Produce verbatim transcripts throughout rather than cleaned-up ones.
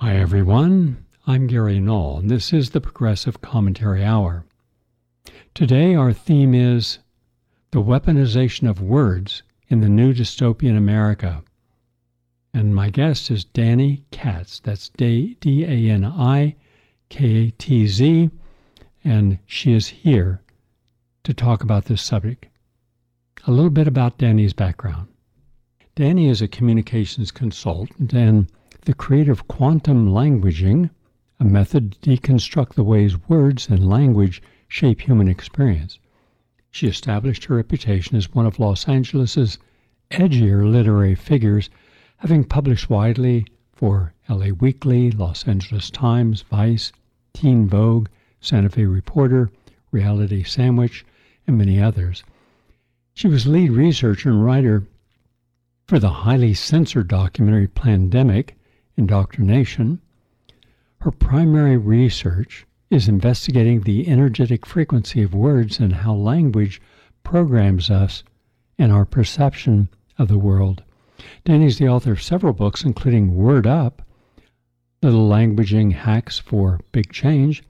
Hi everyone, I'm Gary Null, and this is the Progressive Commentary Hour. Today our theme is the weaponization of words in the new dystopian America. And my guest is Dani Katz. That's D A N I K A T Z. And she is here to talk about this subject. A little bit about Dani's background. Dani is a communications consultant and the creator of quantum languaging, a method to deconstruct the ways words and language shape human experience. She established her reputation as one of Los Angeles' edgier literary figures, having published widely for L A Weekly, Los Angeles Times, Vice, Teen Vogue, Santa Fe Reporter, Reality Sandwich, and many others. She was lead researcher and writer for the highly censored documentary Plandemic: Indoctornation. Her primary research is investigating the energetic frequency of words and how language programs us and our perception of the world. Dani is the author of several books, including Word Up: Little Languaging Hacks for Big Change.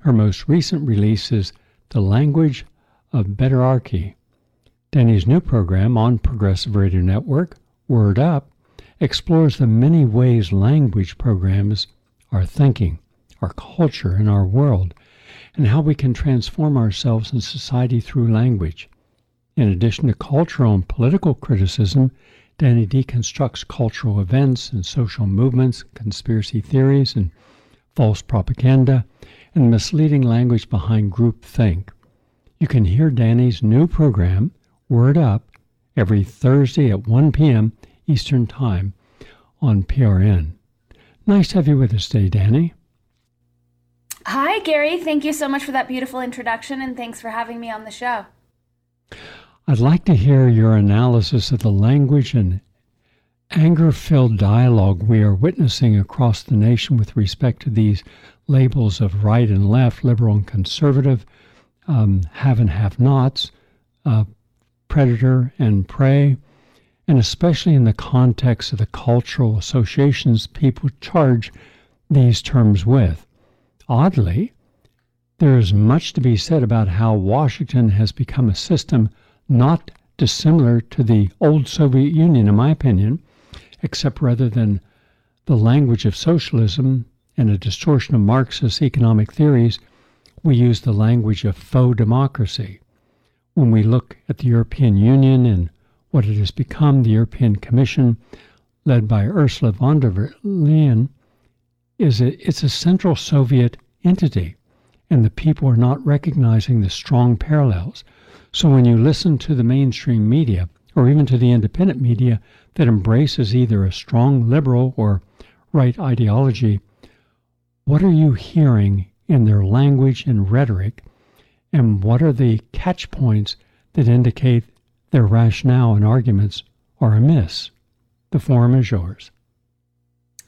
Her most recent release is The Language of Betterarchy. Dani's new program on Progressive Radio Network, Word Up, explores the many ways language programs our thinking, our culture, and our world, and how we can transform ourselves and society through language. In addition to cultural and political criticism, Dani deconstructs cultural events and social movements, conspiracy theories, and false propaganda, and misleading language behind groupthink. You can hear Dani's new program, Word Up, every Thursday at one p.m. Eastern Time on P R N. Nice to have you with us today, Dani. Hi, Gary. Thank you so much for that beautiful introduction, and thanks for having me on the show. I'd like to hear your analysis of the language and anger-filled dialogue we are witnessing across the nation with respect to these labels of right and left, liberal and conservative, um, have and have-nots, uh, predator and prey, and especially in the context of the cultural associations people charge these terms with. Oddly, there is much to be said about how Washington has become a system not dissimilar to the old Soviet Union, in my opinion, except rather than the language of socialism and a distortion of Marxist economic theories, we use the language of faux democracy. When we look at the European Union and what it has become, the European Commission, led by Ursula von der Leyen, is a, it's a central Soviet entity, and the people are not recognizing the strong parallels. So when you listen to the mainstream media, or even to the independent media that embraces either a strong liberal or right ideology, what are you hearing in their language and rhetoric, and what are the catch points that indicate their rationale and arguments are amiss? The forum is yours.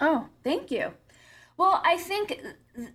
Oh, thank you. Well, I think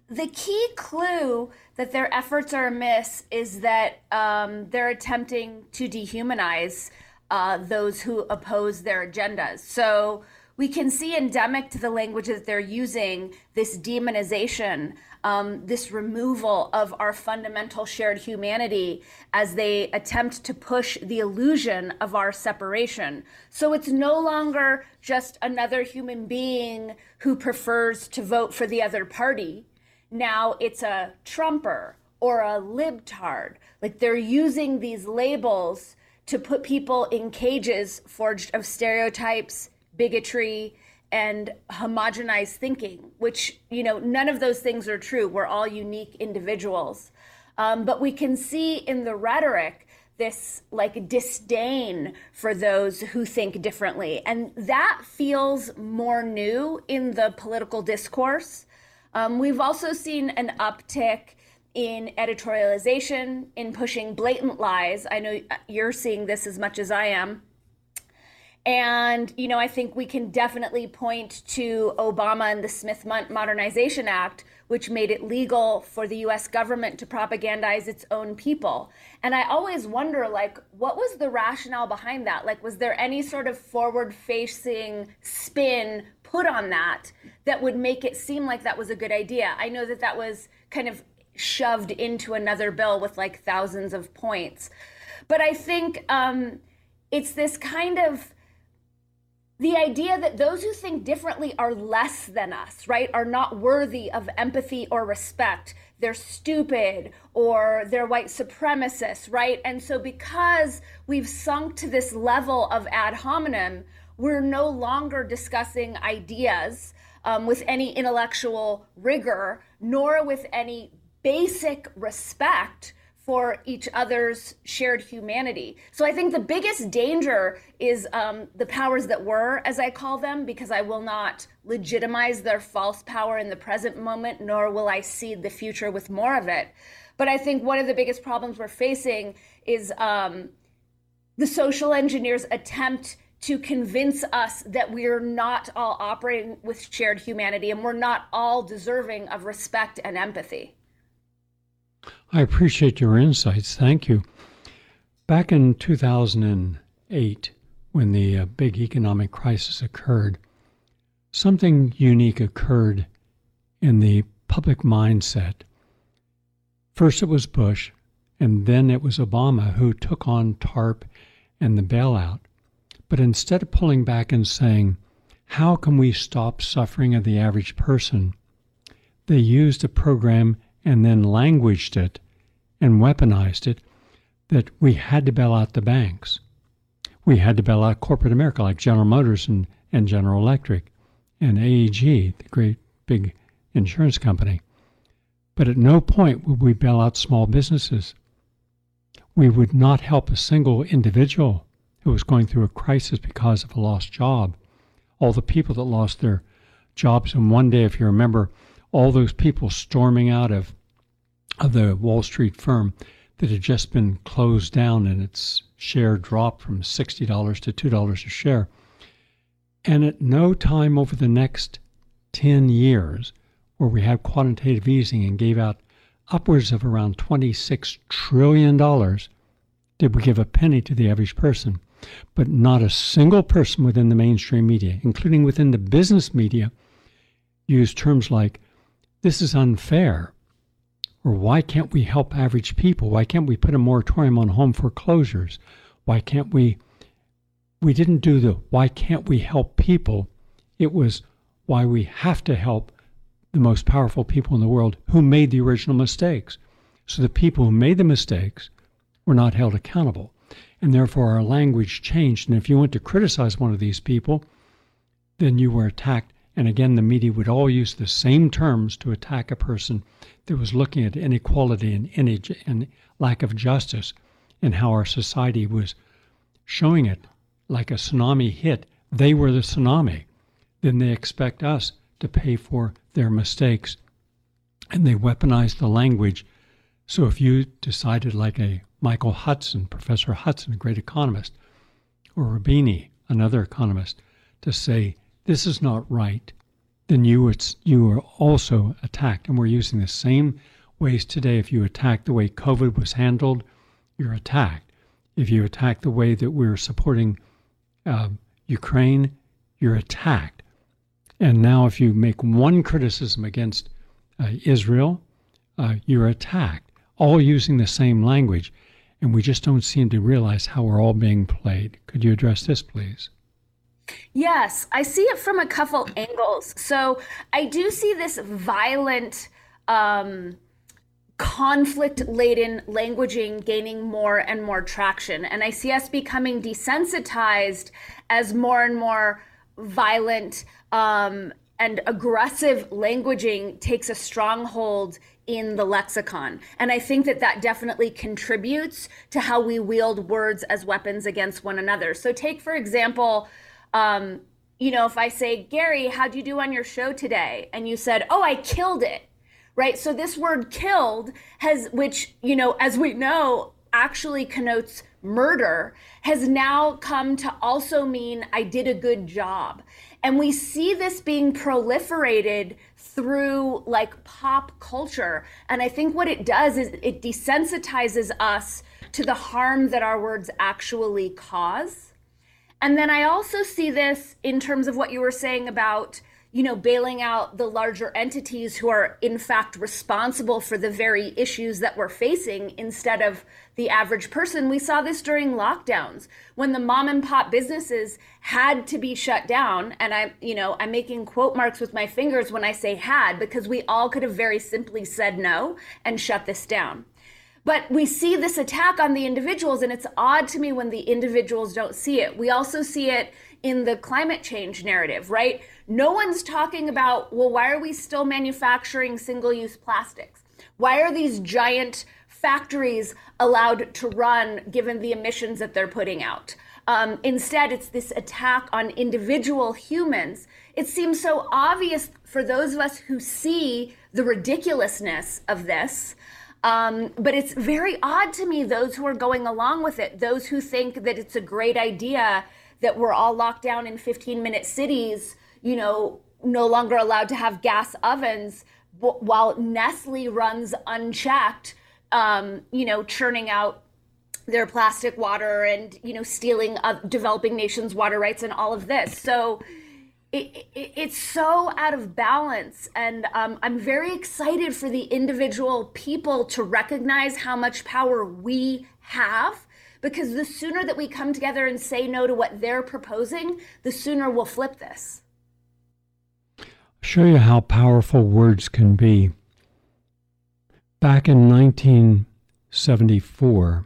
the key clue that their efforts are amiss is that um, they're attempting to dehumanize uh, those who oppose their agendas. So we can see endemic to the language that they're using this demonization, um, this removal of our fundamental shared humanity as they attempt to push the illusion of our separation. So it's no longer just another human being who prefers to vote for the other party. Now it's a Trumper or a libtard. Like, they're using these labels to put people in cages forged of stereotypes, bigotry, and homogenized thinking, which, you know, none of those things are true. We're all unique individuals. Um, but we can see in the rhetoric this, like, disdain for those who think differently. And that feels more new in the political discourse. Um, we've also seen an uptick in editorialization, in pushing blatant lies. I know you're seeing this as much as I am. And, you know, I think we can definitely point to Obama and the Smith-Mundt Modernization Act, which made it legal for the U S government to propagandize its own people. And I always wonder, like, what was the rationale behind that? Like, was there any sort of forward-facing spin put on that that would make it seem like that was a good idea? I know that that was kind of shoved into another bill with, like, thousands of points. But I think um, it's this kind of the idea that those who think differently are less than us, right, are not worthy of empathy or respect. They're stupid or they're white supremacists, right? And so because we've sunk to this level of ad hominem, we're no longer discussing ideas um, with any intellectual rigor, nor with any basic respect for each other's shared humanity. So I think the biggest danger is um, the powers that were, as I call them, because I will not legitimize their false power in the present moment, nor will I seed the future with more of it. But I think one of the biggest problems we're facing is um, the social engineers' attempt to convince us that we're not all operating with shared humanity and we're not all deserving of respect and empathy. I appreciate your insights. Thank you. Back in two thousand eight, when the uh, big economic crisis occurred, something unique occurred in the public mindset. First it was Bush, and then it was Obama who took on TARP and the bailout. But instead of pulling back and saying, how can we stop suffering of the average person, they used a program and then languaged it and weaponized it, that we had to bail out the banks. We had to bail out corporate America, like General Motors and, and General Electric and A E G, the great big insurance company. But at no point would we bail out small businesses. We would not help a single individual who was going through a crisis because of a lost job. All the people that lost their jobs in one day, if you remember, all those people storming out of, of the Wall Street firm that had just been closed down and its share dropped from sixty dollars to two dollars a share. And at no time over the next ten years, where we had quantitative easing and gave out upwards of around twenty-six trillion dollars, did we give a penny to the average person. But not a single person within the mainstream media, including within the business media, used terms like, this is unfair, or why can't we help average people? Why can't we put a moratorium on home foreclosures? Why can't we, we didn't do the why can't we help people. It was why we have to help the most powerful people in the world who made the original mistakes. So the people who made the mistakes were not held accountable. And therefore our language changed. And if you went to criticize one of these people, then you were attacked. And again, the media would all use the same terms to attack a person that was looking at inequality and, and lack of justice and how our society was showing it like a tsunami hit. They were the tsunami. Then they expect us to pay for their mistakes. And they weaponized the language. So if you decided like a Michael Hudson, Professor Hudson, a great economist, or Rubini, another economist, to say, this is not right, then you were, you were also attacked. And we're using the same ways today. If you attack the way COVID was handled, you're attacked. If you attack the way that we're supporting uh, Ukraine, you're attacked. And now if you make one criticism against uh, Israel, uh, you're attacked, all using the same language. And we just don't seem to realize how we're all being played. Could you address this, please? Yes, I see it from a couple angles. So I do see this violent, um, conflict-laden languaging gaining more and more traction. And I see us becoming desensitized as more and more violent um, and aggressive languaging takes a stronghold in the lexicon. And I think that that definitely contributes to how we wield words as weapons against one another. So take, for example, Um, you know, if I say, Gary, how'd you do on your show today? And you said, oh, I killed it, right? So this word killed has, which, you know, as we know, actually connotes murder has now come to also mean I did a good job. And we see this being proliferated through like pop culture. And I think what it does is it desensitizes us to the harm that our words actually cause. And then I also see this in terms of what you were saying about, you know, bailing out the larger entities who are in fact responsible for the very issues that we're facing instead of the average person. We saw this during lockdowns when the mom and pop businesses had to be shut down. And I, you know, I'm making quote marks with my fingers when I say had, because we all could have very simply said no and shut this down. But we see this attack on the individuals, and it's odd to me when the individuals don't see it. We also see it in the climate change narrative, right? No one's talking about, well, why are we still manufacturing single-use plastics? Why are these giant factories allowed to run given the emissions that they're putting out? Um, instead, it's this attack on individual humans. It seems so obvious for those of us who see the ridiculousness of this. Um, but it's very odd to me, those who are going along with it, those who think that it's a great idea that we're all locked down in fifteen minute cities, you know, no longer allowed to have gas ovens while Nestle runs unchecked, um, you know, churning out their plastic water and, you know, stealing uh, developing nations' water rights and all of this. So It, it, it's so out of balance. And um, I'm very excited for the individual people to recognize how much power we have, because the sooner that we come together and say no to what they're proposing, the sooner we'll flip this. I'll show you how powerful words can be. Back in nineteen seventy-four,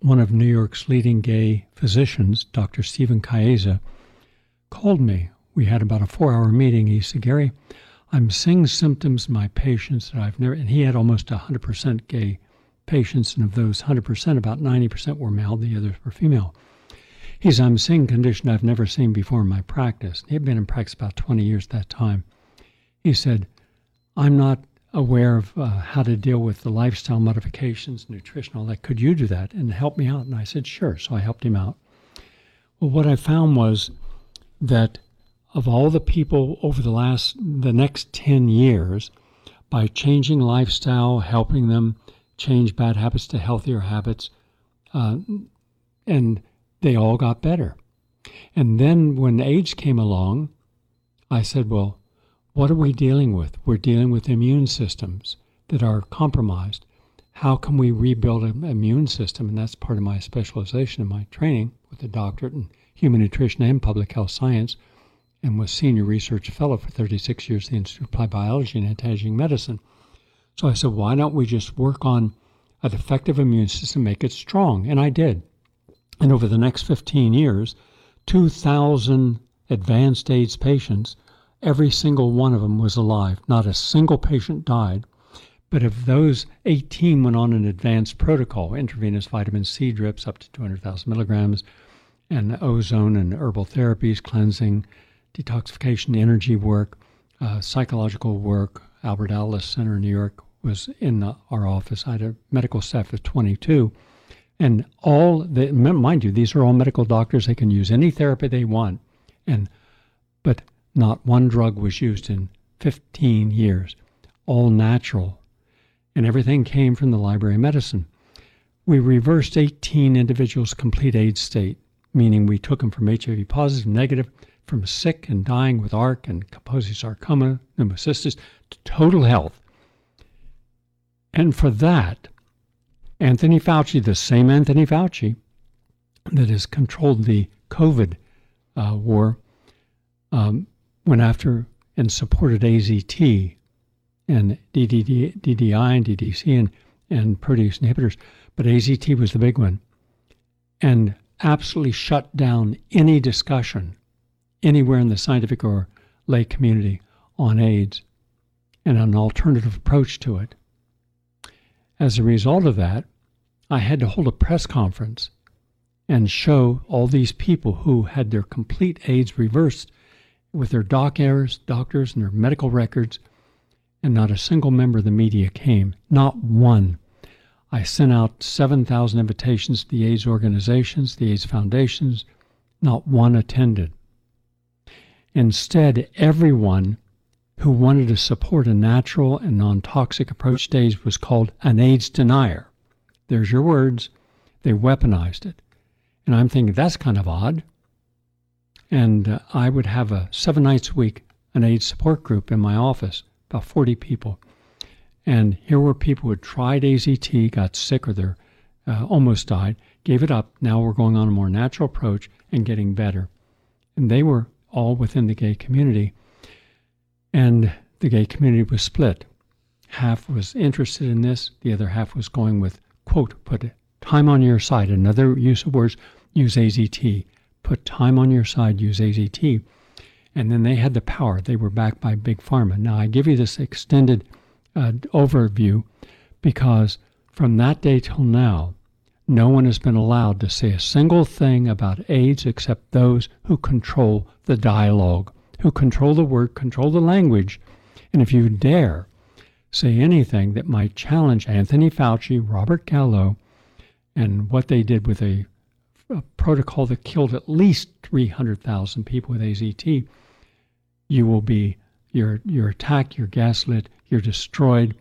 one of New York's leading gay physicians, Doctor Stephen Chiesa, called me. We had about a four-hour meeting. He said, Gary, I'm seeing symptoms in my patients that I've never, and he had almost one hundred percent gay patients, and of those one hundred percent, about ninety percent were male, the others were female. He said, I'm seeing a condition I've never seen before in my practice. He had been in practice about twenty years at that time. He said, I'm not aware of uh, how to deal with the lifestyle modifications, nutrition, all that. Could you do that and help me out? And I said, sure. So I helped him out. Well, what I found was that of all the people over the last, the next ten years, by changing lifestyle, helping them change bad habits to healthier habits, uh, and they all got better. And then when age came along, I said, well, what are we dealing with? We're dealing with immune systems that are compromised. How can we rebuild an immune system? And that's part of my specialization and my training with a doctorate and human nutrition and public health science, and was senior research fellow for thirty-six years at the Institute of Applied Biology and Anti-Aging Medicine. So I said, why don't we just work on a defective immune system, make it strong? And I did. And over the next fifteen years, two thousand advanced AIDS patients, every single one of them was alive. Not a single patient died. But of those, eighteen went on an advanced protocol, intravenous vitamin C drips up to two hundred thousand milligrams, and ozone and herbal therapies, cleansing, detoxification, energy work, uh, psychological work. Albert Ellis Center in New York was in the, our office. I had a medical staff of twenty-two. And all, the, mind you, these are all medical doctors. They can use any therapy they want. And but not one drug was used in fifteen years, all natural. And everything came from the Library of Medicine. We reversed eighteen individuals' complete AIDS state, meaning we took them from H I V positive, negative, from sick and dying with A R C and Kaposi sarcoma, pneumocystis, to total health. And for that, Anthony Fauci, the same Anthony Fauci that has controlled the COVID uh, war, um, went after and supported A Z T and D D D, D D I and D D C and, and protease inhibitors. But A Z T was the big one. And absolutely shut down any discussion anywhere in the scientific or lay community on AIDS and an alternative approach to it. As a result of that, I had to hold a press conference and show all these people who had their complete AIDS reversed with their doc errors, doctors, and their medical records, and not a single member of the media came, not one. I sent out seven thousand invitations to the AIDS organizations, the AIDS foundations. Not one attended. Instead, everyone who wanted to support a natural and non-toxic approach to AIDS was called an AIDS denier. There's your words. They weaponized it. And I'm thinking, that's kind of odd. And uh, I would have a seven nights a week, an AIDS support group in my office, about forty people. And here were people who had tried A Z T, got sick or their, uh, almost died, gave it up. Now we're going on a more natural approach and getting better. And they were all within the gay community. And the gay community was split. Half was interested in this. The other half was going with, quote, put time on your side. Another use of words, use A Z T. Put time on your side, use A Z T. And then they had the power. They were backed by Big Pharma. Now, I give you this extended uh, overview because from that day till now, no one has been allowed to say a single thing about AIDS except those who control the dialogue, who control the word, control the language. And if you dare say anything that might challenge Anthony Fauci, Robert Gallo, and what they did with a a protocol that killed at least three hundred thousand people with A Z T, you will be, you're, you're attacked, you're gaslit, you're destroyed,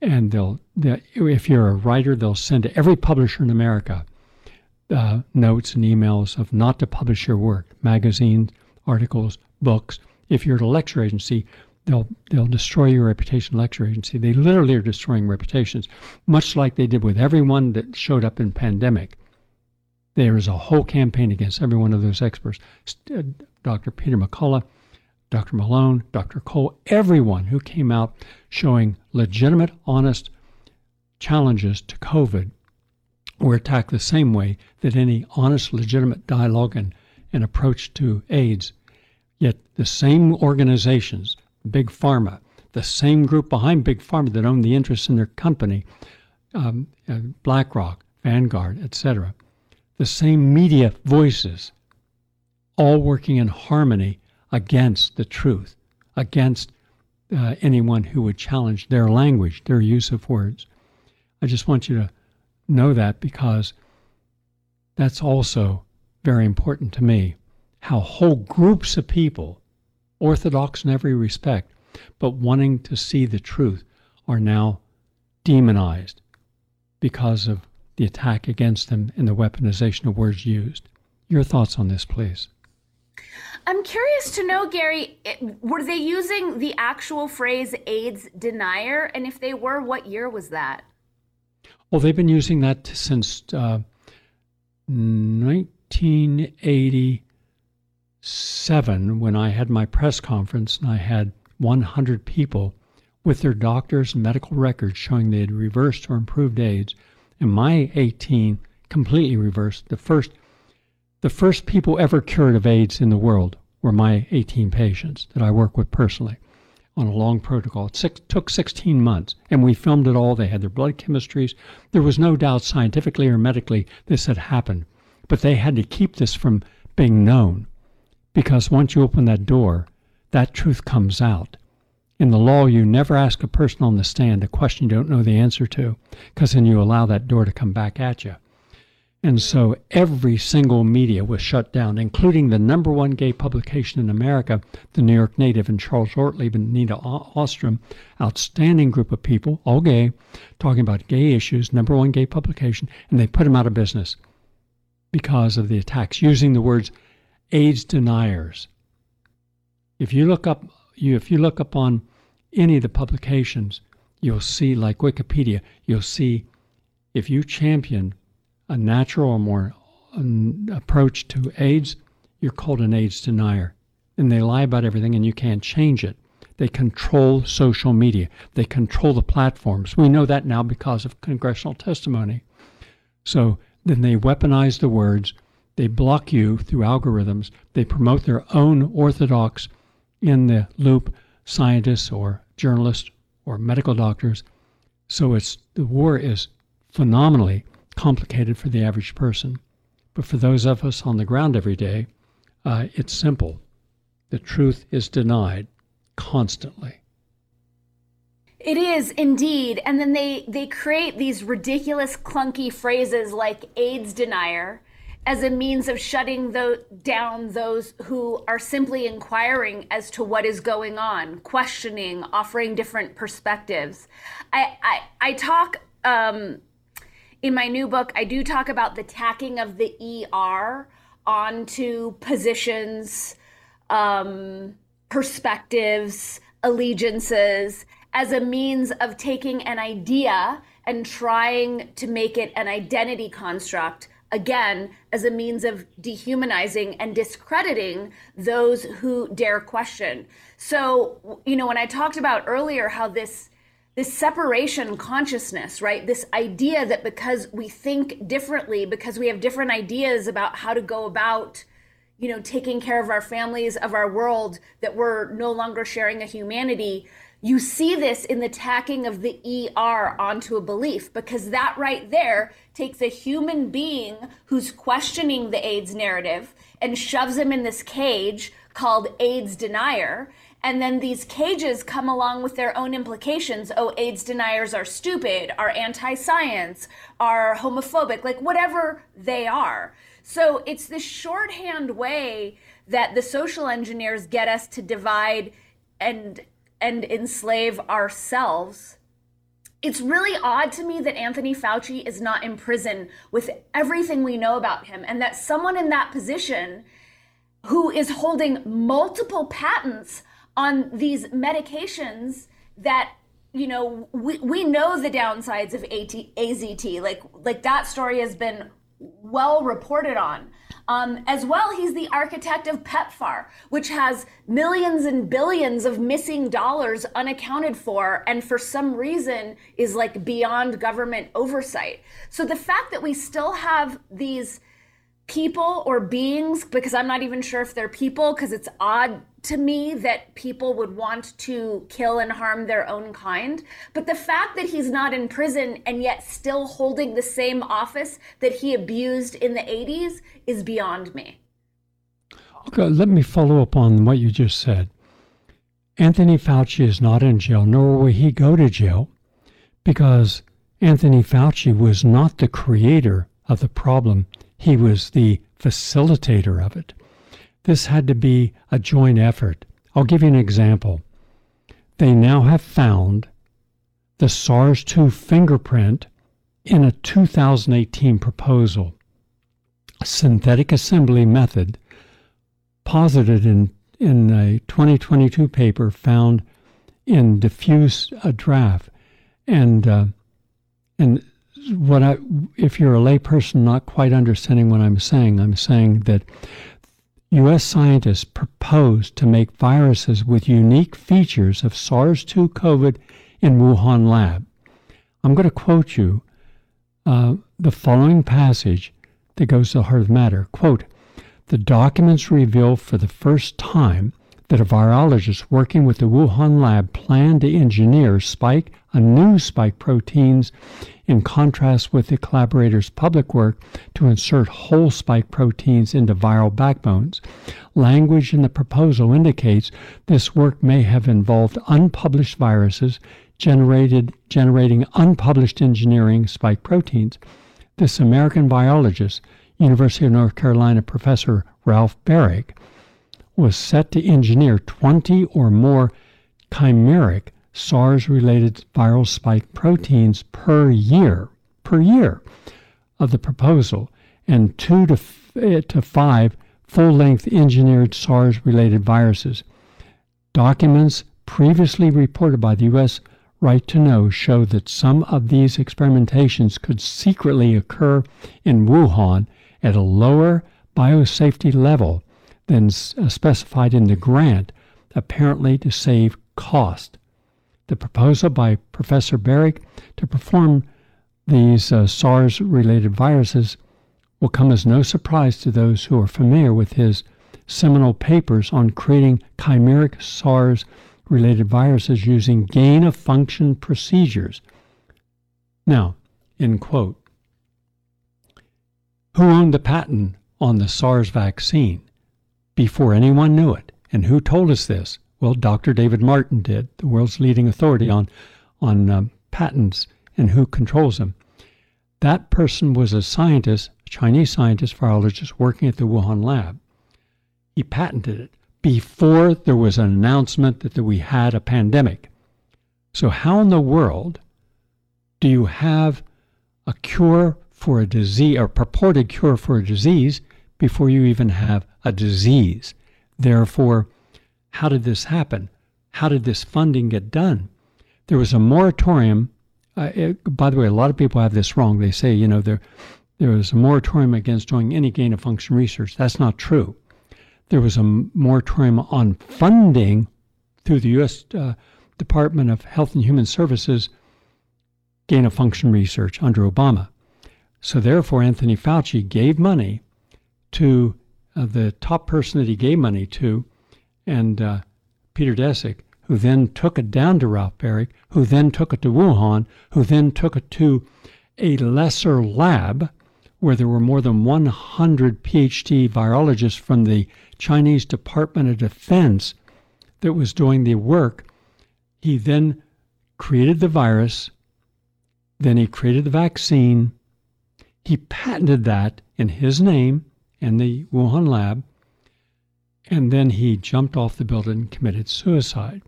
and they'll, they'll, if you're a writer, they'll send to every publisher in America uh, notes and emails of not to publish your work, magazines, articles, books. If you're at a lecture agency, they'll they'll destroy your reputation, lecture agency. They literally are destroying reputations, much like they did with everyone that showed up in Plandemic. There is a whole campaign against every one of those experts. Doctor Peter McCullough, Doctor Malone, Doctor Cole, everyone who came out showing legitimate, honest challenges to COVID were attacked the same way that any honest, legitimate dialogue and, and approach to AIDS. Yet the same organizations, Big Pharma, the same group behind Big Pharma that owned the interests in their company, um, BlackRock, Vanguard, et cetera, the same media voices, all working in harmony against the truth, against uh, anyone who would challenge their language, their use of words. I just want you to know that because that's also very important to me, how whole groups of people, orthodox in every respect, but wanting to see the truth, are now demonized because of the attack against them and the weaponization of words used. Your thoughts on this, please. I'm curious to know, Gary, were they using the actual phrase AIDS denier? And if they were, what year was that? Well, they've been using that since uh, nineteen eighty-seven, when I had my press conference and I had one hundred people with their doctors and medical records showing they had reversed or improved AIDS. And my eighteen completely reversed. The first the first people ever cured of AIDS in the world were my eighteen patients that I work with personally on a long protocol. It six, took sixteen months, and we filmed it all. They had their blood chemistries. There was no doubt scientifically or medically this had happened, but they had to keep this from being known because once you open that door, that truth comes out. In the law, you never ask a person on the stand a question you don't know the answer to, because then you allow that door to come back at you. And so every single media was shut down, including the number one gay publication in America, the New York Native, and Charles Ortlieb and Nita Ostrom, outstanding group of people, all gay, talking about gay issues, number one gay publication, and they put them out of business because of the attacks, using the words AIDS deniers. If you look up You, if you look up on any of the publications, you'll see, like Wikipedia, you'll see if you champion a natural or more um, approach to AIDS, you're called an AIDS denier. And they lie about everything and you can't change it. They control social media. They control the platforms. We know that now because of congressional testimony. So then they weaponize the words. They block you through algorithms. They promote their own orthodox in the loop, scientists or journalists or medical doctors. So it's the war is phenomenally complicated for the average person. But for those of us on the ground every day, uh, it's simple. The truth is denied constantly. It is indeed. And then they, they create these ridiculous, clunky phrases like AIDS denier as a means of shutting the, down those who are simply inquiring as to what is going on, questioning, offering different perspectives. I, I, I talk, um, in my new book, I do talk about the tacking of the E R onto positions, um, perspectives, allegiances, as a means of taking an idea and trying to make it an identity construct, again, as a means of dehumanizing and discrediting those who dare question. So, you know, when I talked about earlier how this this separation consciousness, right, this idea that because we think differently, because we have different ideas about how to go about, you know, taking care of our families, of our world, that we're no longer sharing a humanity. You see this in the tacking of the E R onto a belief, because that right there takes a human being who's questioning the AIDS narrative and shoves him in this cage called AIDS denier. And then these cages come along with their own implications. Oh, AIDS deniers are stupid, are anti-science, are homophobic, like whatever they are. So it's this shorthand way that the social engineers get us to divide and and enslave ourselves. It's really odd to me that Anthony Fauci is not in prison with everything we know about him, and that someone in that position who is holding multiple patents on these medications that, you know, we, we know the downsides of A Z T, like, like that story has been well reported on. Um, as well, he's the architect of PEPFAR, which has millions and billions of missing dollars unaccounted for, and for some reason is like beyond government oversight. So the fact that we still have these people or beings, because I'm not even sure if they're people, because it's odd to me that people would want to kill and harm their own kind. But the fact that he's not in prison and yet still holding the same office that he abused in the eighties is beyond me. Okay, let me follow up on what you just said. Anthony Fauci is not in jail, nor will he go to jail, because Anthony Fauci was not the creator of the problem. He was the facilitator of it. This had to be a joint effort. I'll give you an example. They now have found the SARS two fingerprint in a two thousand eighteen proposal, a synthetic assembly method posited in, in a twenty twenty-two paper found in diffuse a draft. And, uh, and What I, if you're a layperson not quite understanding what I'm saying, I'm saying that U S scientists proposed to make viruses with unique features of SARS two COVID in Wuhan lab. I'm going to quote you uh, the following passage that goes to the heart of the matter. Quote, "The documents reveal for the first time that a virologist working with the Wuhan lab planned to engineer spike, a new spike proteins in contrast with the collaborators' public work to insert whole spike proteins into viral backbones. Language in the proposal indicates this work may have involved unpublished viruses generated generating unpublished engineering spike proteins. This American biologist, University of North Carolina professor Ralph Baric, was set to engineer twenty or more chimeric SARS-related viral spike proteins per year, per year of the proposal, and two to, f- to five full-length engineered SARS-related viruses. Documents previously reported by the U S Right to Know show that some of these experimentations could secretly occur in Wuhan at a lower biosafety level than specified in the grant, apparently to save cost. The proposal by Professor Baric to perform these uh, SARS-related viruses will come as no surprise to those who are familiar with his seminal papers on creating chimeric SARS-related viruses using gain-of-function procedures." Now, end quote. Who owned the patent on the SARS vaccine before anyone knew it? And who told us this? Well, Doctor David Martin did, the world's leading authority on, on uh, patents and who controls them. That person was a scientist, a Chinese scientist, virologist, working at the Wuhan lab. He patented it before there was an announcement that, that we had a pandemic. So how in the world do you have a cure for a disease, or purported cure for a disease, before you even have a disease? Therefore, how did this happen? How did this funding get done? There was a moratorium. Uh, it, by the way, a lot of people have this wrong. They say, you know, there, there was a moratorium against doing any gain-of-function research. That's not true. There was a moratorium on funding through the U S Uh, Department of Health and Human Services gain-of-function research under Obama. So therefore, Anthony Fauci gave money to uh, the top person that he gave money to, and uh, Peter Desick, who then took it down to Ralph Baric, who then took it to Wuhan, who then took it to a lesser lab where there were more than one hundred PhD virologists from the Chinese Department of Defense that was doing the work. He then created the virus, then he created the vaccine. He patented that in his name and the Wuhan lab, and then he jumped off the building and committed suicide.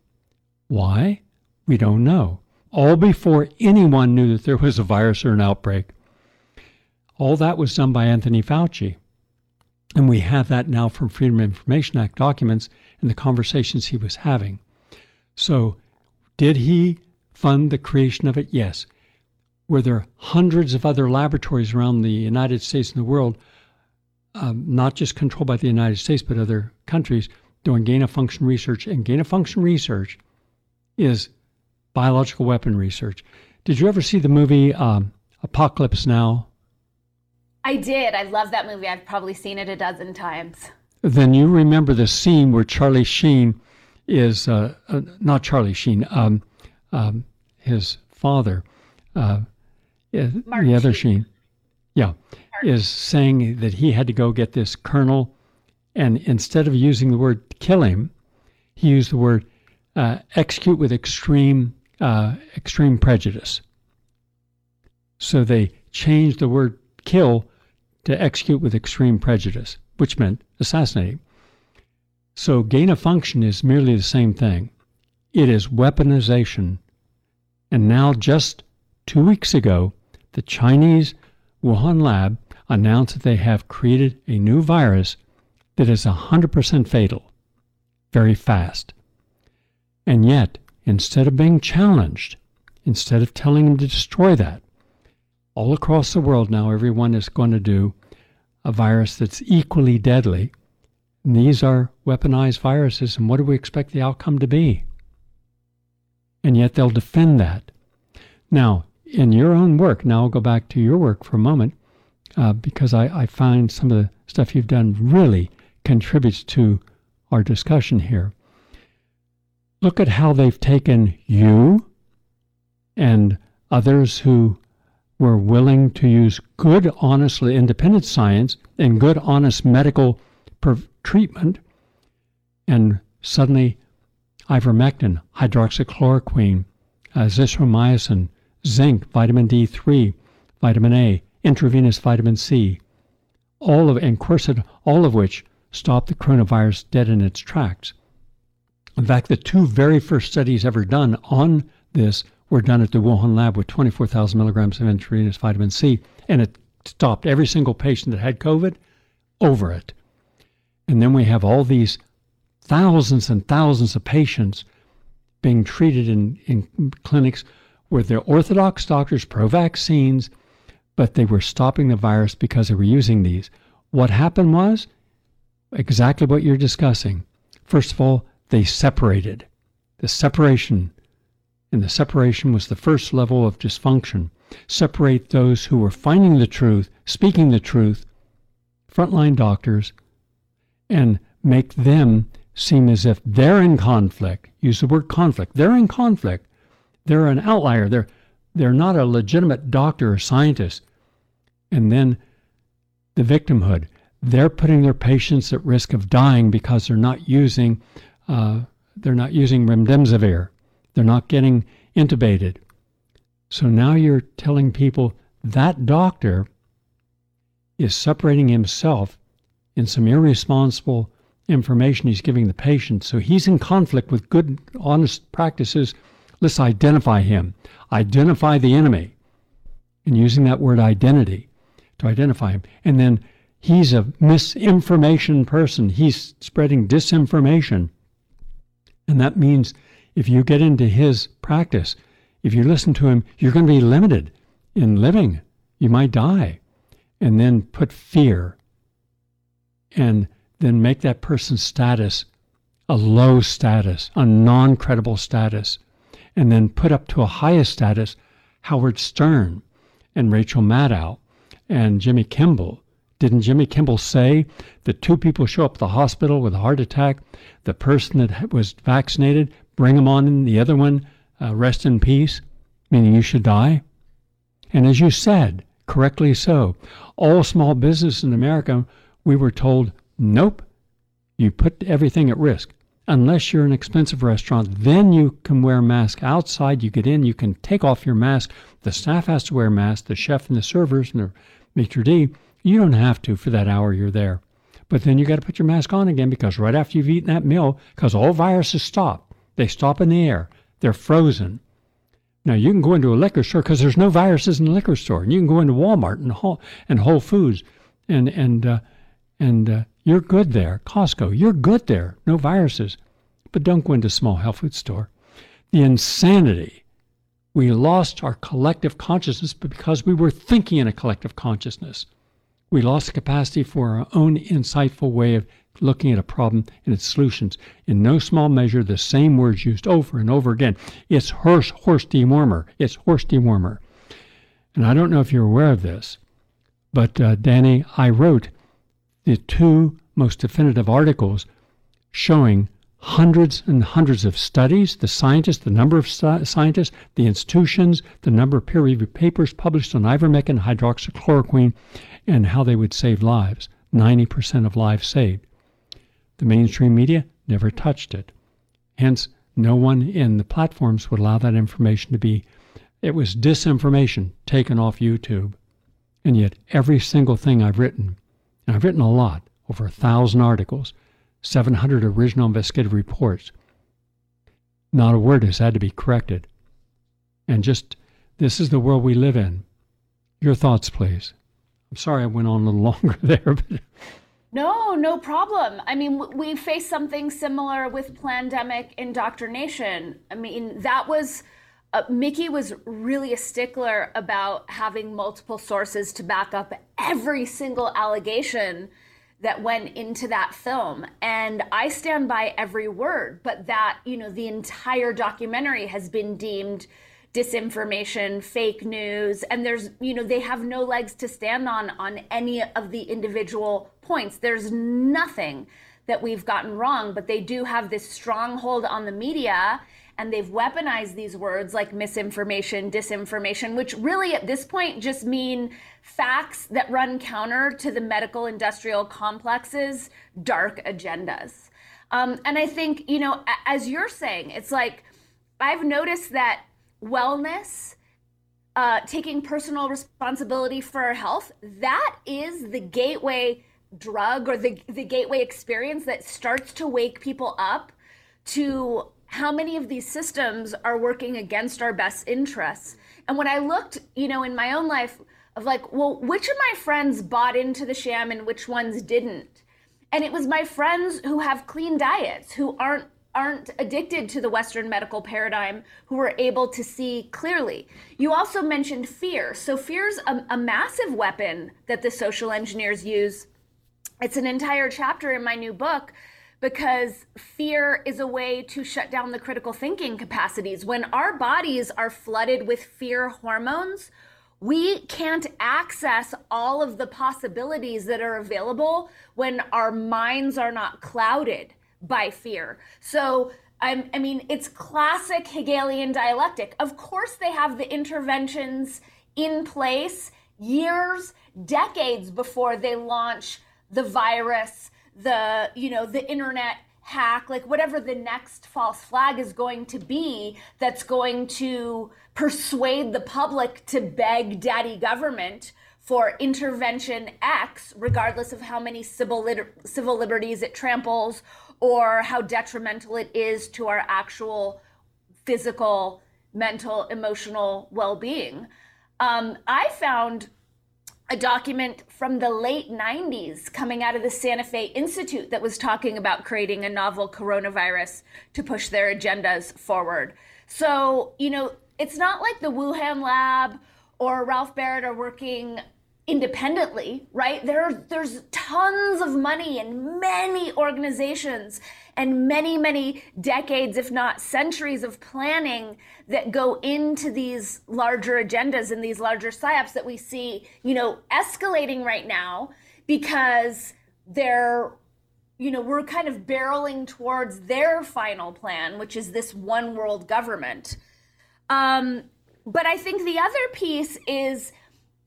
Why? We don't know. All before anyone knew that there was a virus or an outbreak. All that was done by Anthony Fauci. And we have that now from Freedom of Information Act documents and the conversations he was having. So did he fund the creation of it? Yes. Were there hundreds of other laboratories around the United States and the world, um, not just controlled by the United States, but other countries, doing gain-of-function research? And gain-of-function research is biological weapon research. Did you ever see the movie um, Apocalypse Now? I did. I love that movie. I've probably seen it a dozen times. Then you remember the scene where Charlie Sheen is, uh, uh, not Charlie Sheen, um, um, his father, uh, the other Sheen, yeah, Mark. Is saying that he had to go get this colonel, and instead of using the word kill him, he used the word uh, execute with extreme uh, extreme prejudice. So they changed the word kill to execute with extreme prejudice, which meant assassinate. So gain of function is merely the same thing. It is weaponization. And now just two weeks ago, the Chinese Wuhan lab announced that they have created a new virus that is one hundred percent fatal, very fast. And yet, instead of being challenged, instead of telling them to destroy that, all across the world now everyone is going to do a virus that's equally deadly. And these are weaponized viruses, and what do we expect the outcome to be? And yet they'll defend that. Now, in your own work, now I'll go back to your work for a moment, uh, because I, I find some of the stuff you've done really contributes to our discussion here. Look at how they've taken you and others who were willing to use good, honestly independent science and good, honest medical per- treatment, and suddenly ivermectin, hydroxychloroquine, uh, azithromycin, zinc, vitamin D three, vitamin A, intravenous vitamin C, all of and quercetin, all of which stopped the coronavirus dead in its tracks. In fact, the two very first studies ever done on this were done at the Wuhan lab with twenty-four thousand milligrams of intravenous vitamin C, and it stopped every single patient that had COVID over it. And then we have all these thousands and thousands of patients being treated in, in clinics where they're orthodox doctors, pro-vaccines, but they were stopping the virus because they were using these. What happened was exactly what you're discussing. First of all, they separated. The separation, and the separation was the first level of dysfunction. Separate those who were finding the truth, speaking the truth, frontline doctors, and make them seem as if they're in conflict. Use the word conflict. They're in conflict. They're an outlier. They're, they're not a legitimate doctor or scientist. And then the victimhood. They're putting their patients at risk of dying because they're not using uh, they're not using remdesivir. They're not getting intubated. So now you're telling people that doctor is separating himself in some irresponsible information he's giving the patient. So he's in conflict with good, honest practices. Let's identify him. Identify the enemy. And using that word identity to identify him. And then he's a misinformation person. He's spreading disinformation. And that means if you get into his practice, if you listen to him, you're going to be limited in living. You might die. And then put fear, and then make that person's status a low status, a non-credible status, and then put up to a highest status Howard Stern and Rachel Maddow and Jimmy Kimmel. Didn't Jimmy Kimmel say that two people show up at the hospital with a heart attack, the person that was vaccinated, bring them on, and the other one, uh, rest in peace, meaning you should die? And as you said, correctly so, all small business in America, we were told, nope, you put everything at risk. Unless you're an expensive restaurant, then you can wear a mask. Outside, you get in, you can take off your mask. The staff has to wear a mask, the chef and the servers and the maitre d', you don't have to for that hour you're there. But then you got to put your mask on again, because right after you've eaten that meal, because all viruses stop. They stop in the air. They're frozen. Now, you can go into a liquor store because there's no viruses in the liquor store. And you can go into Walmart and Whole, and Whole Foods and and uh, and uh, you're good there. Costco, you're good there. No viruses. But don't go into a small health food store. The insanity. We lost our collective consciousness because we were thinking in a collective consciousness. We lost the capacity for our own insightful way of looking at a problem and its solutions. In no small measure, the same words used over and over again. It's horse, horse dewormer. It's horse dewormer. And I don't know if you're aware of this, but uh, Dani, I wrote the two most definitive articles showing hundreds and hundreds of studies, the scientists, the number of st- scientists, the institutions, the number of peer-reviewed papers published on ivermectin, hydroxychloroquine, and how they would save lives. ninety percent of lives saved. The mainstream media never touched it. Hence, no one in the platforms would allow that information to be. It was disinformation taken off YouTube. And yet, every single thing I've written, and I've written a lot, over a thousand articles, seven hundred original investigative reports, not a word has had to be corrected. And just, this is the world we live in. Your thoughts, please. I'm sorry I went on a little longer there, but... No, no problem. I mean, we faced something similar with Plandemic Indoctrination. I mean, that was, uh, Mickey was really a stickler about having multiple sources to back up every single allegation that went into that film. And I stand by every word, but that, you know, the entire documentary has been deemed disinformation, fake news, and there's, you know, they have no legs to stand on on any of the individual points. There's nothing that we've gotten wrong, but they do have this stronghold on the media, and they've weaponized these words like misinformation, disinformation, which really at this point just mean facts that run counter to the medical industrial complex's dark agendas. Um, and I think, you know, as you're saying, it's like, I've noticed that wellness, uh, taking personal responsibility for our health, that is the gateway drug or the, the gateway experience that starts to wake people up to how many of these systems are working against our best interests. And when I looked, you know, in my own life of like, well, which of my friends bought into the sham and which ones didn't? And it was my friends who have clean diets, who aren't aren't addicted to the Western medical paradigm, who are able to see clearly. You also mentioned fear. So fear's a, a massive weapon that the social engineers use. It's an entire chapter in my new book, because fear is a way to shut down the critical thinking capacities. When our bodies are flooded with fear hormones, we can't access all of the possibilities that are available when our minds are not clouded by fear. So, I mean, it's classic Hegelian dialectic. Of course they have the interventions in place years, decades before they launch the virus, the, you know, the internet, hack, like whatever the next false flag is going to be that's going to persuade the public to beg daddy government for intervention X, regardless of how many civil, liter- civil liberties it tramples or how detrimental it is to our actual physical, mental, emotional well-being. Um, I found a document from the late nineties coming out of the Santa Fe Institute that was talking about creating a novel coronavirus to push their agendas forward. So, you know, it's not like the Wuhan lab or Ralph Baric are working independently, right? There, there's tons of money in many organizations and many, many decades, if not centuries of planning that go into these larger agendas and these larger psyops that we see, you know, escalating right now because they're, you know, we're kind of barreling towards their final plan, which is this one world government. Um, but I think the other piece is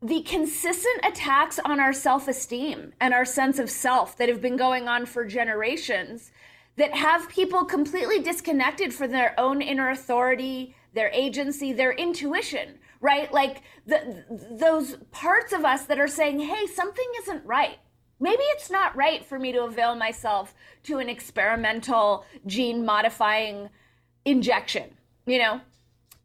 the consistent attacks on our self-esteem and our sense of self that have been going on for generations that have people completely disconnected from their own inner authority, their agency, their intuition, right? Like the, those parts of us that are saying, hey, something isn't right. Maybe it's not right for me to avail myself to an experimental gene modifying injection, you know?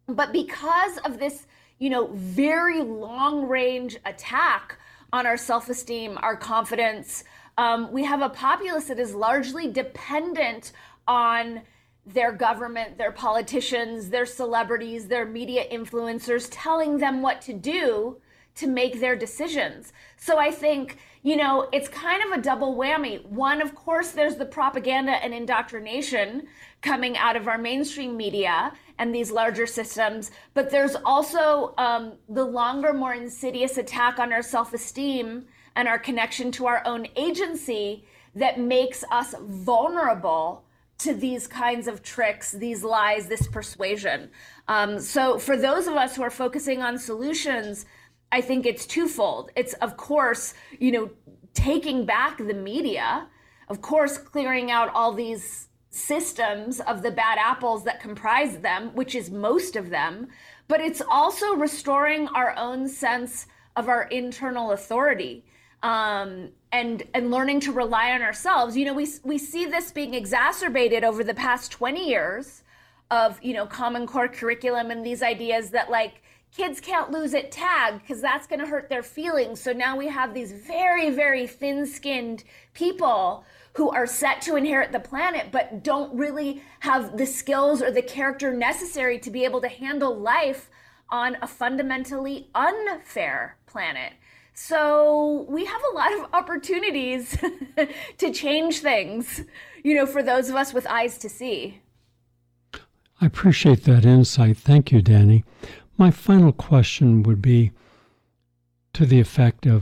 But because of this, you know, very long range attack on our self-esteem, our confidence, Um, we have a populace that is largely dependent on their government, their politicians, their celebrities, their media influencers telling them what to do to make their decisions. So I think, you know, it's kind of a double whammy. One, of course, there's the propaganda and indoctrination coming out of our mainstream media and these larger systems, but there's also um, the longer, more insidious attack on our self-esteem and our connection to our own agency that makes us vulnerable to these kinds of tricks, these lies, this persuasion. Um, so for those of us who are focusing on solutions, I think it's twofold. It's, of course, you know, taking back the media, of course, clearing out all these systems of the bad apples that comprise them, which is most of them, but it's also restoring our own sense of our internal authority. Um, and and learning to rely on ourselves. You know, we we see this being exacerbated over the past twenty years of, you know, Common Core curriculum and these ideas that like kids can't lose at tag because that's going to hurt their feelings. So now we have these very, very thin-skinned people who are set to inherit the planet but don't really have the skills or the character necessary to be able to handle life on a fundamentally unfair planet. So we have a lot of opportunities to change things, you know, for those of us with eyes to see. I appreciate that insight. Thank you, Dani. My final question would be to the effect of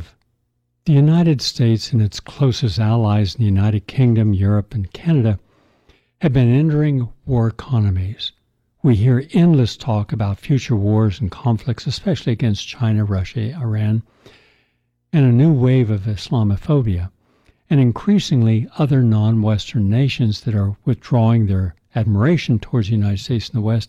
the United States and its closest allies in the United Kingdom, Europe, and Canada have been entering war economies. We hear endless talk about future wars and conflicts, especially against China, Russia, Iran, and a new wave of Islamophobia, and increasingly other non-Western nations that are withdrawing their admiration towards the United States and the West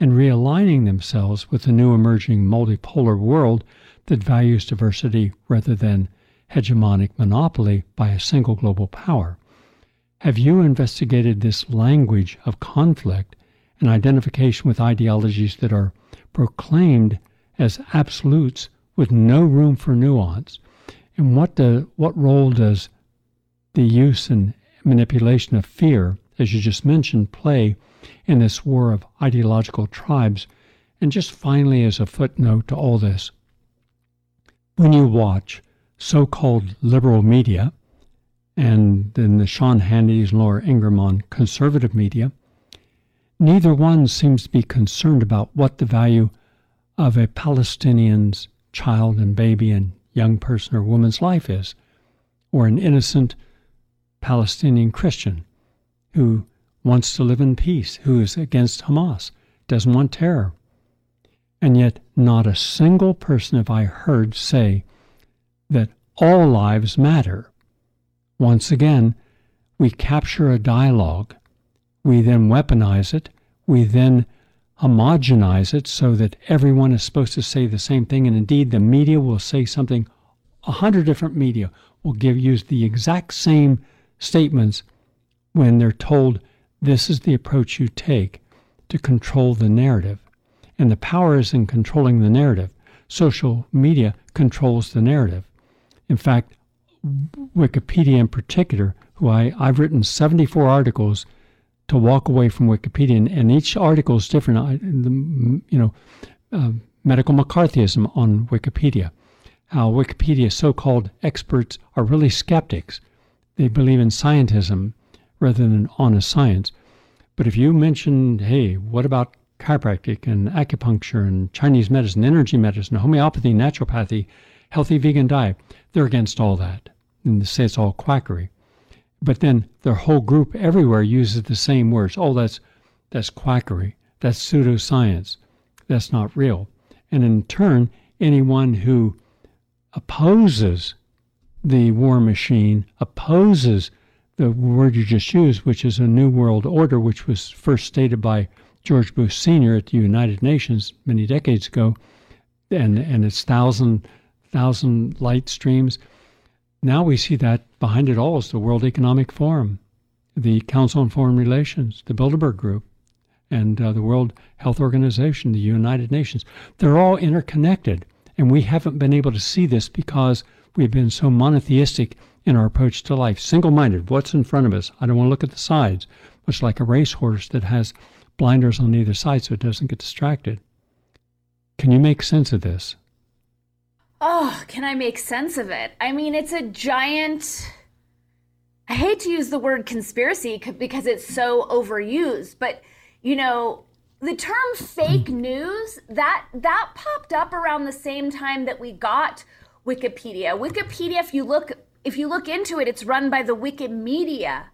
and realigning themselves with the new emerging multipolar world that values diversity rather than hegemonic monopoly by a single global power. Have you investigated this language of conflict and identification with ideologies that are proclaimed as absolutes with no room for nuance? And what the, what role does the use and manipulation of fear, as you just mentioned, play in this war of ideological tribes? And just finally, as a footnote to all this, when you watch so-called liberal media, and then the Sean Hannity's and Laura Ingraham on conservative media, neither one seems to be concerned about what the value of a Palestinian's child and baby and young person or woman's life is, or an innocent Palestinian Christian who wants to live in peace, who is against Hamas, doesn't want terror. And yet not a single person have I heard say that all lives matter. Once again, we capture a dialogue, we then weaponize it, we then homogenize it so that everyone is supposed to say the same thing, and indeed the media will say something, a hundred different media will give use the exact same statements when they're told this is the approach you take to control the narrative. And the power is in controlling the narrative. Social media controls the narrative. In fact, Wikipedia in particular, who I, I've written seventy-four articles to walk away from Wikipedia, and, and each article is different. I, the, you know, uh, medical McCarthyism on Wikipedia, how Wikipedia so-called experts are really skeptics. They believe in scientism rather than honest science. But if you mention, hey, what about chiropractic and acupuncture and Chinese medicine, energy medicine, homeopathy, naturopathy, healthy vegan diet, they're against all that. And they say it's all quackery. But then their whole group everywhere uses the same words. Oh, that's that's quackery. That's pseudoscience. That's not real. And in turn, anyone who opposes the war machine, opposes the word you just used, which is a new world order, which was first stated by George Bush Senior at the United Nations many decades ago, and, and its thousand, thousand light streams. Now we see that behind it all is the World Economic Forum, the Council on Foreign Relations, the Bilderberg Group, and uh, the World Health Organization, the United Nations. They're all interconnected, and we haven't been able to see this because we've been so monotheistic in our approach to life. Single-minded, what's in front of us? I don't want to look at the sides, much like a racehorse that has blinders on either side so it doesn't get distracted. Can you make sense of this? Oh, can I make sense of it? I mean, it's a giant, I hate to use the word conspiracy because it's so overused, but you know, the term fake news, that that popped up around the same time that we got Wikipedia. Wikipedia, if you look, if you look into it, it's run by the Wikimedia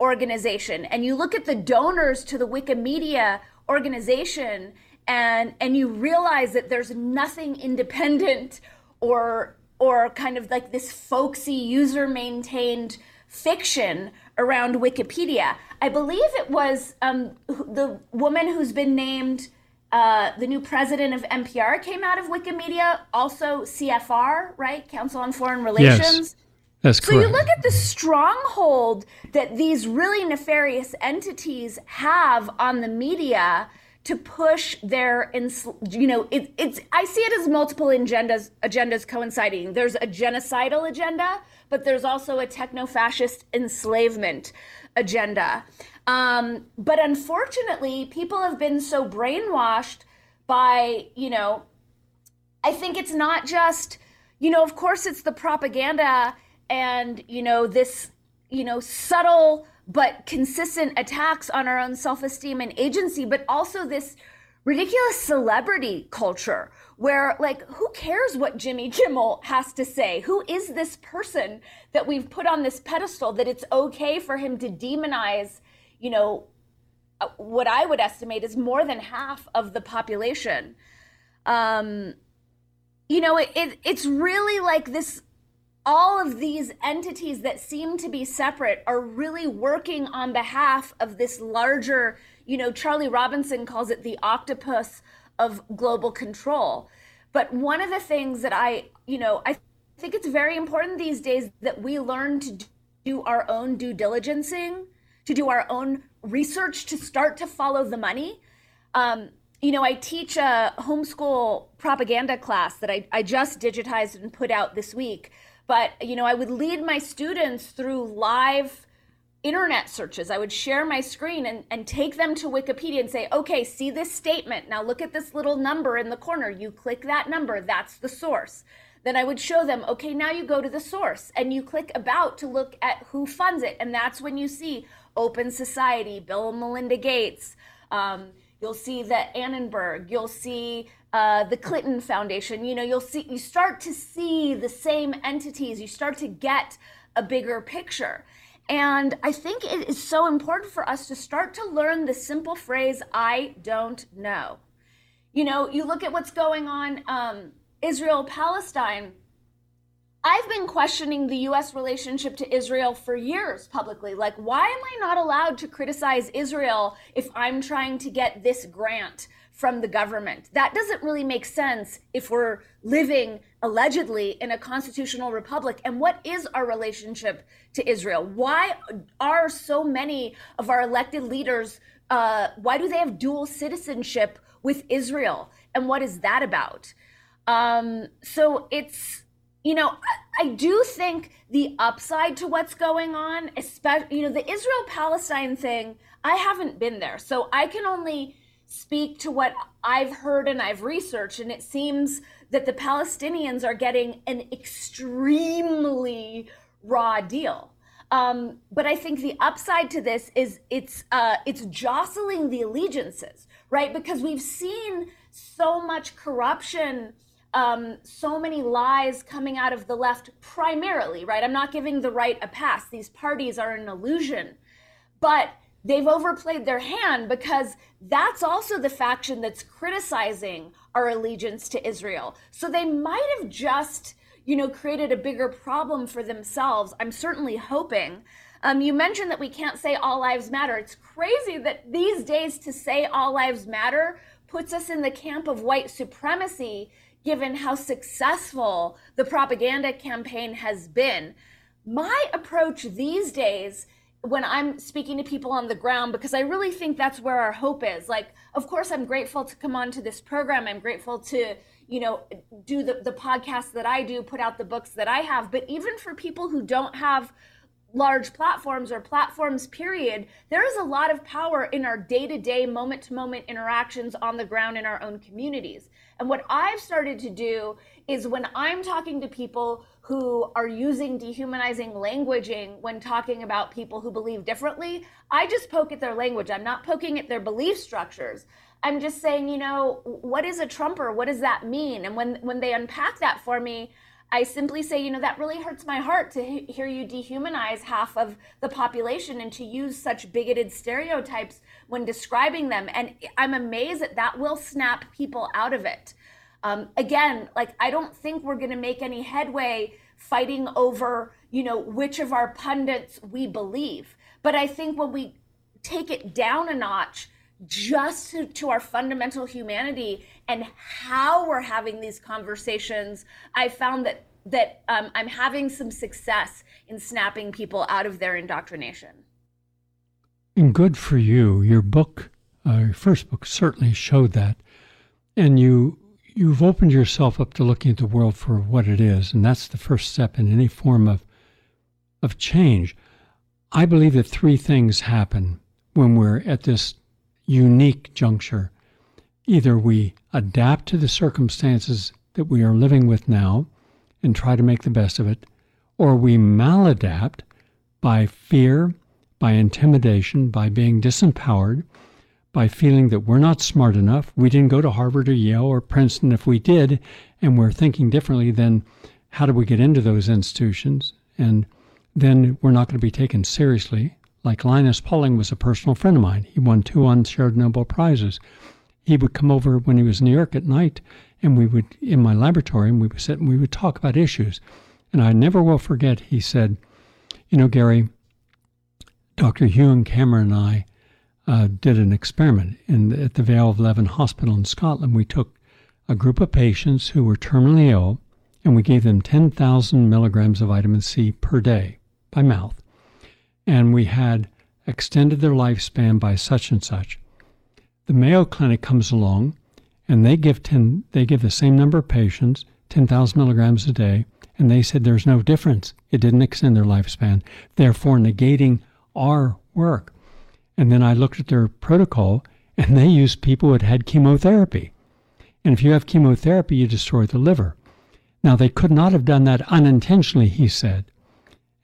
organization, and you look at the donors to the Wikimedia organization, and and you realize that there's nothing independent or or kind of like this folksy user-maintained fiction around Wikipedia. I believe it was um, the woman who's been named uh, the new president of N P R came out of Wikimedia, also C F R, right? Council on Foreign Relations. Yes. That's correct. So you look at the stronghold that these really nefarious entities have on the media to push their, you know, it, it's. I see it as multiple agendas, agendas coinciding. There's a genocidal agenda, but there's also a techno-fascist enslavement agenda. Um, but unfortunately, people have been so brainwashed by, you know, I think it's not just, you know, of course it's the propaganda and, you know, this, you know, subtle but consistent attacks on our own self-esteem and agency, but also this ridiculous celebrity culture where, like, who cares what Jimmy Kimmel has to say? Who is this person that we've put on this pedestal that it's okay for him to demonize, you know, what I would estimate is more than half of the population? Um, you know, it, it it's really like this. All of these entities that seem to be separate are really working on behalf of this larger, you know, Charlie Robinson calls it the octopus of global control. But one of the things that I, you know, I think it's very important these days that we learn to do our own due diligencing, to do our own research, to start to follow the money. Um, You know, I teach a homeschool propaganda class that I, I just digitized and put out this week. But, you know, I would lead my students through live internet searches. I would share my screen and, and take them to Wikipedia and say, okay, see this statement. Now look at this little number in the corner. You click that number, that's the source. Then I would show them, okay, now you go to the source and you click about to look at who funds it. And that's when you see Open Society, Bill and Melinda Gates, um, you'll see the Annenberg, you'll see uh, the Clinton Foundation, you know, you'll see, you start to see the same entities, you start to get a bigger picture. And I think it is so important for us to start to learn the simple phrase, I don't know. You know, you look at what's going on, um, Israel, Palestine. I've been questioning the U S relationship to Israel for years publicly. Like, why am I not allowed to criticize Israel if I'm trying to get this grant from the government? That doesn't really make sense if we're living allegedly in a constitutional republic. And what is our relationship to Israel? Why are so many of our elected leaders, uh, why do they have dual citizenship with Israel? And what is that about? Um, so it's, you know, I, I do think the upside to what's going on, especially, you know, the Israel-Palestine thing, I haven't been there. So I can only speak to what I've heard and I've researched, and it seems that the Palestinians are getting an extremely raw deal. Um, but I think the upside to this is it's uh, it's jostling the allegiances, right? Because we've seen so much corruption, um, so many lies coming out of the left primarily, right? I'm not giving the right a pass. These parties are an illusion. But they've overplayed their hand because that's also the faction that's criticizing our allegiance to Israel. So they might have just, you know, created a bigger problem for themselves. I'm certainly hoping. Um, you mentioned that we can't say all lives matter. It's crazy that these days to say all lives matter puts us in the camp of white supremacy, given how successful the propaganda campaign has been. My approach these days when I'm speaking to people on the ground, because I really think that's where our hope is. Like, of course, I'm grateful to come on to this program. I'm grateful to, you know, do the, the podcast that I do, put out the books that I have. But even for people who don't have large platforms or platforms, period, there is a lot of power in our day-to-day, moment-to-moment interactions on the ground in our own communities. And what I've started to do is when I'm talking to people who are using dehumanizing languaging when talking about people who believe differently, I just poke at their language. I'm not poking at their belief structures. I'm just saying, you know, what is a Trumper? What does that mean? And when, when they unpack that for me, I simply say, you know, that really hurts my heart to he- hear you dehumanize half of the population and to use such bigoted stereotypes when describing them. And I'm amazed that that will snap people out of it. Um, again, like, I don't think we're going to make any headway fighting over, you know, which of our pundits we believe. But I think when we take it down a notch, just to, to our fundamental humanity and how we're having these conversations, I found that that um, I'm having some success in snapping people out of their indoctrination. And good for you. Your book, uh, your first book, certainly showed that, and you you've opened yourself up to looking at the world for what it is, and that's the first step in any form of of change. I believe that three things happen when we're at this unique juncture. Either we adapt to the circumstances that we are living with now and try to make the best of it, or we maladapt by fear, by intimidation, by being disempowered, by feeling that we're not smart enough, we didn't go to Harvard or Yale or Princeton if we did, and we're thinking differently, then how do we get into those institutions? And then we're not going to be taken seriously. Like Linus Pauling was a personal friend of mine. He won two unshared Nobel Prizes. He would come over when he was in New York at night, and we would, in my laboratory, and we would sit and we would talk about issues. And I never will forget, he said, you know, Gary, Doctor Hugh and Cameron and I uh, did an experiment in at the Vale of Leven Hospital in Scotland. We took a group of patients who were terminally ill, and we gave them ten thousand milligrams of vitamin C per day by mouth. And we had extended their lifespan by such and such. The Mayo Clinic comes along, and they give ten, they give the same number of patients, ten thousand milligrams a day, and they said there's no difference. It didn't extend their lifespan, therefore negating our work. And then I looked at their protocol, and they used people who had had chemotherapy. And if you have chemotherapy, you destroy the liver. Now, they could not have done that unintentionally, he said.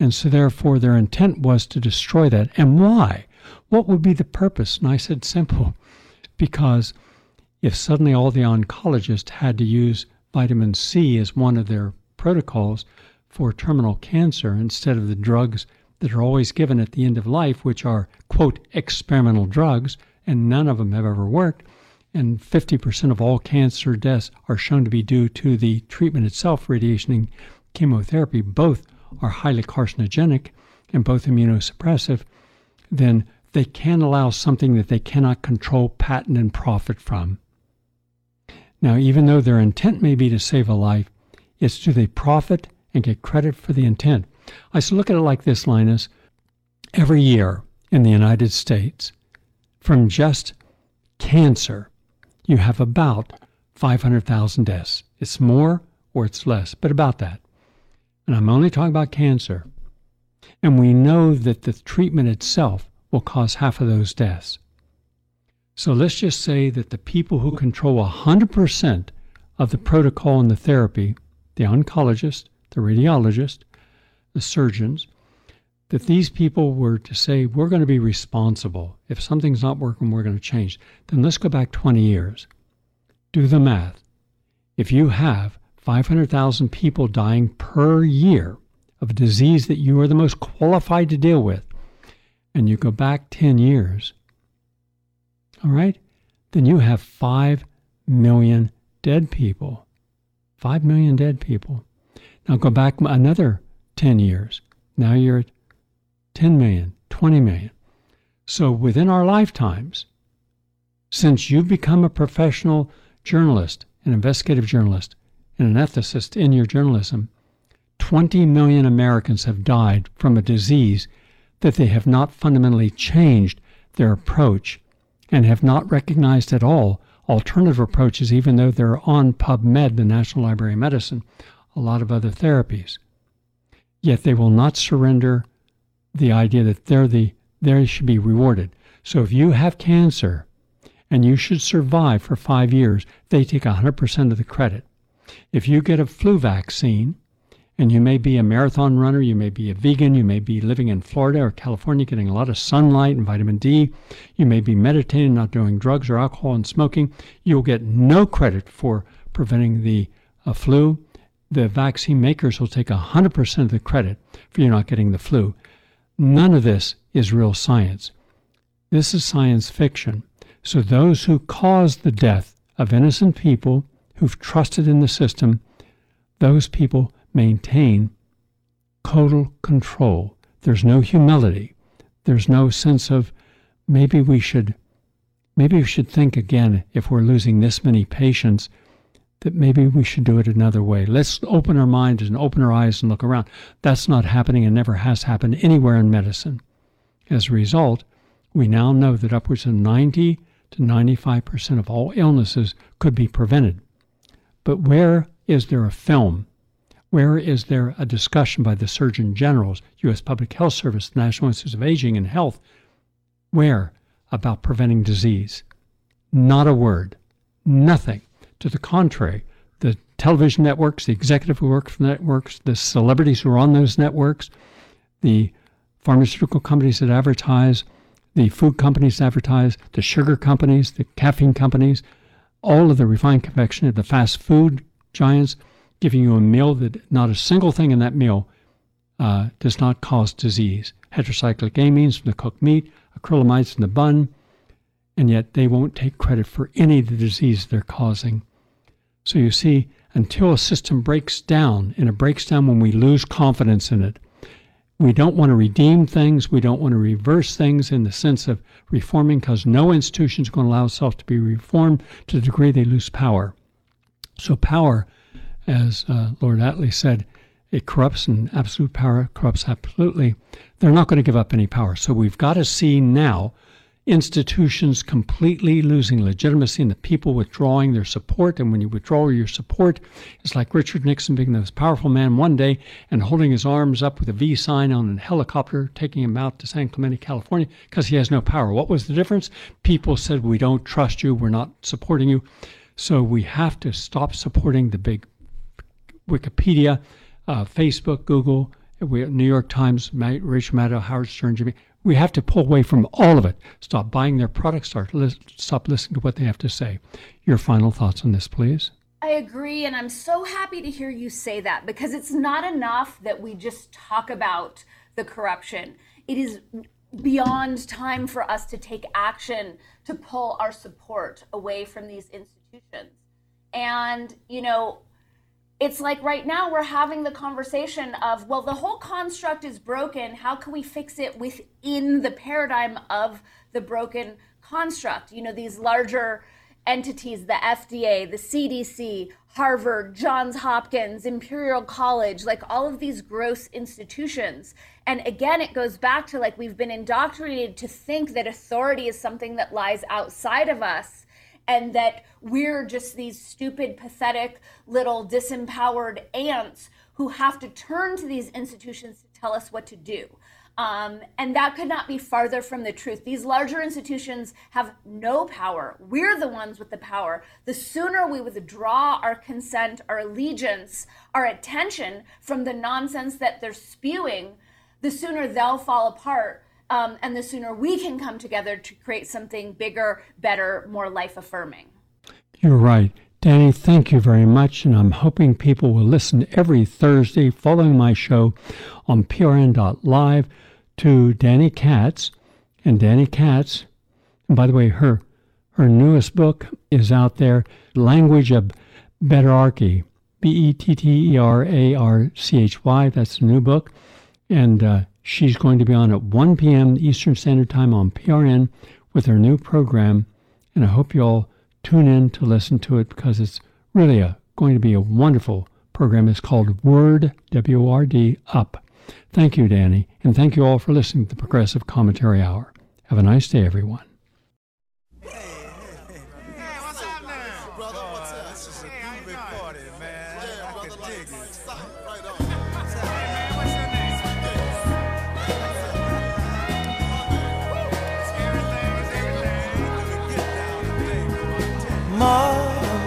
And so, therefore, their intent was to destroy that. And why? What would be the purpose? And I said, simple. Because if suddenly all the oncologists had to use vitamin C as one of their protocols for terminal cancer instead of the drugs that are always given at the end of life, which are, quote, experimental drugs, and none of them have ever worked, and fifty percent of all cancer deaths are shown to be due to the treatment itself, radiation chemotherapy, both are highly carcinogenic and both immunosuppressive, then they can allow something that they cannot control, patent, and profit from. Now, even though their intent may be to save a life, it's do they profit and get credit for the intent? I should look at it like this, Linus. Every year in the United States, from just cancer, you have about five hundred thousand deaths. It's more or it's less, but about that. And I'm only talking about cancer. And we know that the treatment itself will cause half of those deaths. So let's just say that the people who control one hundred percent of the protocol and the therapy, the oncologist, the radiologist, the surgeons, that these people were to say, we're going to be responsible. If something's not working, we're going to change. Then let's go back twenty years. Do the math. If you have five hundred thousand people dying per year of a disease that you are the most qualified to deal with, and you go back ten years, all right, then you have five million dead people. five million dead people. Now go back another ten years. Now you're at ten million, twenty million. So within our lifetimes, since you've become a professional journalist, an investigative journalist, and an ethicist in your journalism, twenty million Americans have died from a disease that they have not fundamentally changed their approach and have not recognized at all alternative approaches, even though they're on PubMed, the National Library of Medicine, a lot of other therapies. Yet they will not surrender the idea that they're the, they should be rewarded. So if you have cancer and you should survive for five years, they take one hundred percent of the credit. If you get a flu vaccine, and you may be a marathon runner, you may be a vegan, you may be living in Florida or California, getting a lot of sunlight and vitamin D, you may be meditating, not doing drugs or alcohol and smoking, you'll get no credit for preventing the uh, flu. The vaccine makers will take one hundred percent of the credit for you not getting the flu. None of this is real science. This is science fiction. So those who cause the death of innocent people who've trusted in the system, those people maintain total control. There's no humility. There's no sense of maybe we should maybe we should think again if we're losing this many patients that maybe we should do it another way. Let's open our minds and open our eyes and look around. That's not happening and never has happened anywhere in medicine. As a result, we now know that upwards of ninety to ninety-five percent of all illnesses could be prevented. But where is there a film? Where is there a discussion by the Surgeon Generals, U S Public Health Service, National Institutes of Aging and Health? Where? About preventing disease. Not a word. Nothing. To the contrary, the television networks, the executive who work for networks, the celebrities who are on those networks, the pharmaceutical companies that advertise, the food companies that advertise, the sugar companies, the caffeine companies, all of the refined confectionery, the fast food giants, giving you a meal that not a single thing in that meal uh, does not cause disease. Heterocyclic amines from the cooked meat, acrylamides from the bun, and yet they won't take credit for any of the disease they're causing. So you see, until a system breaks down, and it breaks down when we lose confidence in it, we don't want to redeem things, we don't want to reverse things in the sense of reforming, because no institution is going to allow itself to be reformed to the degree they lose power. So power, as uh, Lord Attlee said, it corrupts, and absolute power corrupts absolutely. They're not going to give up any power. So we've got to see now institutions completely losing legitimacy and the people withdrawing their support. And when you withdraw your support, it's like Richard Nixon being the most powerful man one day and holding his arms up with a V sign on a helicopter, taking him out to San Clemente, California, because he has no power. What was the difference? People said, we don't trust you, we're not supporting you. So we have to stop supporting the big Wikipedia, uh, Facebook, Google, we, New York Times, Ma- Rachel Maddow, Howard Stern, Jimmy. We have to pull away from all of it. Stop buying their products. Start li- stop listening to what they have to say. Your final thoughts on this, please. I agree, and I'm so happy to hear you say that, because it's not enough that we just talk about the corruption. It is beyond time for us to take action to pull our support away from these institutions. And, you know, it's like right now we're having the conversation of, well, the whole construct is broken. How can we fix it within the paradigm of the broken construct? You know, these larger entities, the F D A, the C D C, Harvard, Johns Hopkins, Imperial College, like all of these gross institutions. And again, it goes back to like we've been indoctrinated to think that authority is something that lies outside of us and that we're just these stupid, pathetic, little disempowered ants who have to turn to these institutions to tell us what to do. Um, and that could not be farther from the truth. These larger institutions have no power. We're the ones with the power. The sooner we withdraw our consent, our allegiance, our attention from the nonsense that they're spewing, the sooner they'll fall apart, um, and the sooner we can come together to create something bigger, better, more life-affirming. You're right. Dani, thank you very much, and I'm hoping people will listen every Thursday following my show on P R N dot live to Dani Katz. And Dani Katz, and by the way, her her newest book is out there, Language of Betterarchy, B E T T E R A R C H Y. That's the new book. And uh, she's going to be on at one p.m. Eastern Standard Time on P R N with her new program, and I hope you all tune in to listen to it because it's really a, going to be a wonderful program. It's called Word, W R D, Up. Thank you, Dani, and thank you all for listening to the Progressive Commentary Hour. Have a nice day, everyone. Hey, hey, hey. Hey, what's up now? Brother, what's up? This is a hey, big party, man. Yeah, I brother, dig it. Stop right on.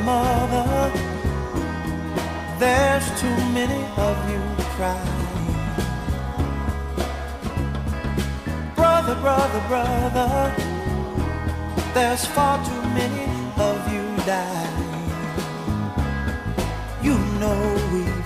Mother, mother, there's too many of you crying. Brother, brother, brother, there's far too many of you dying. You know we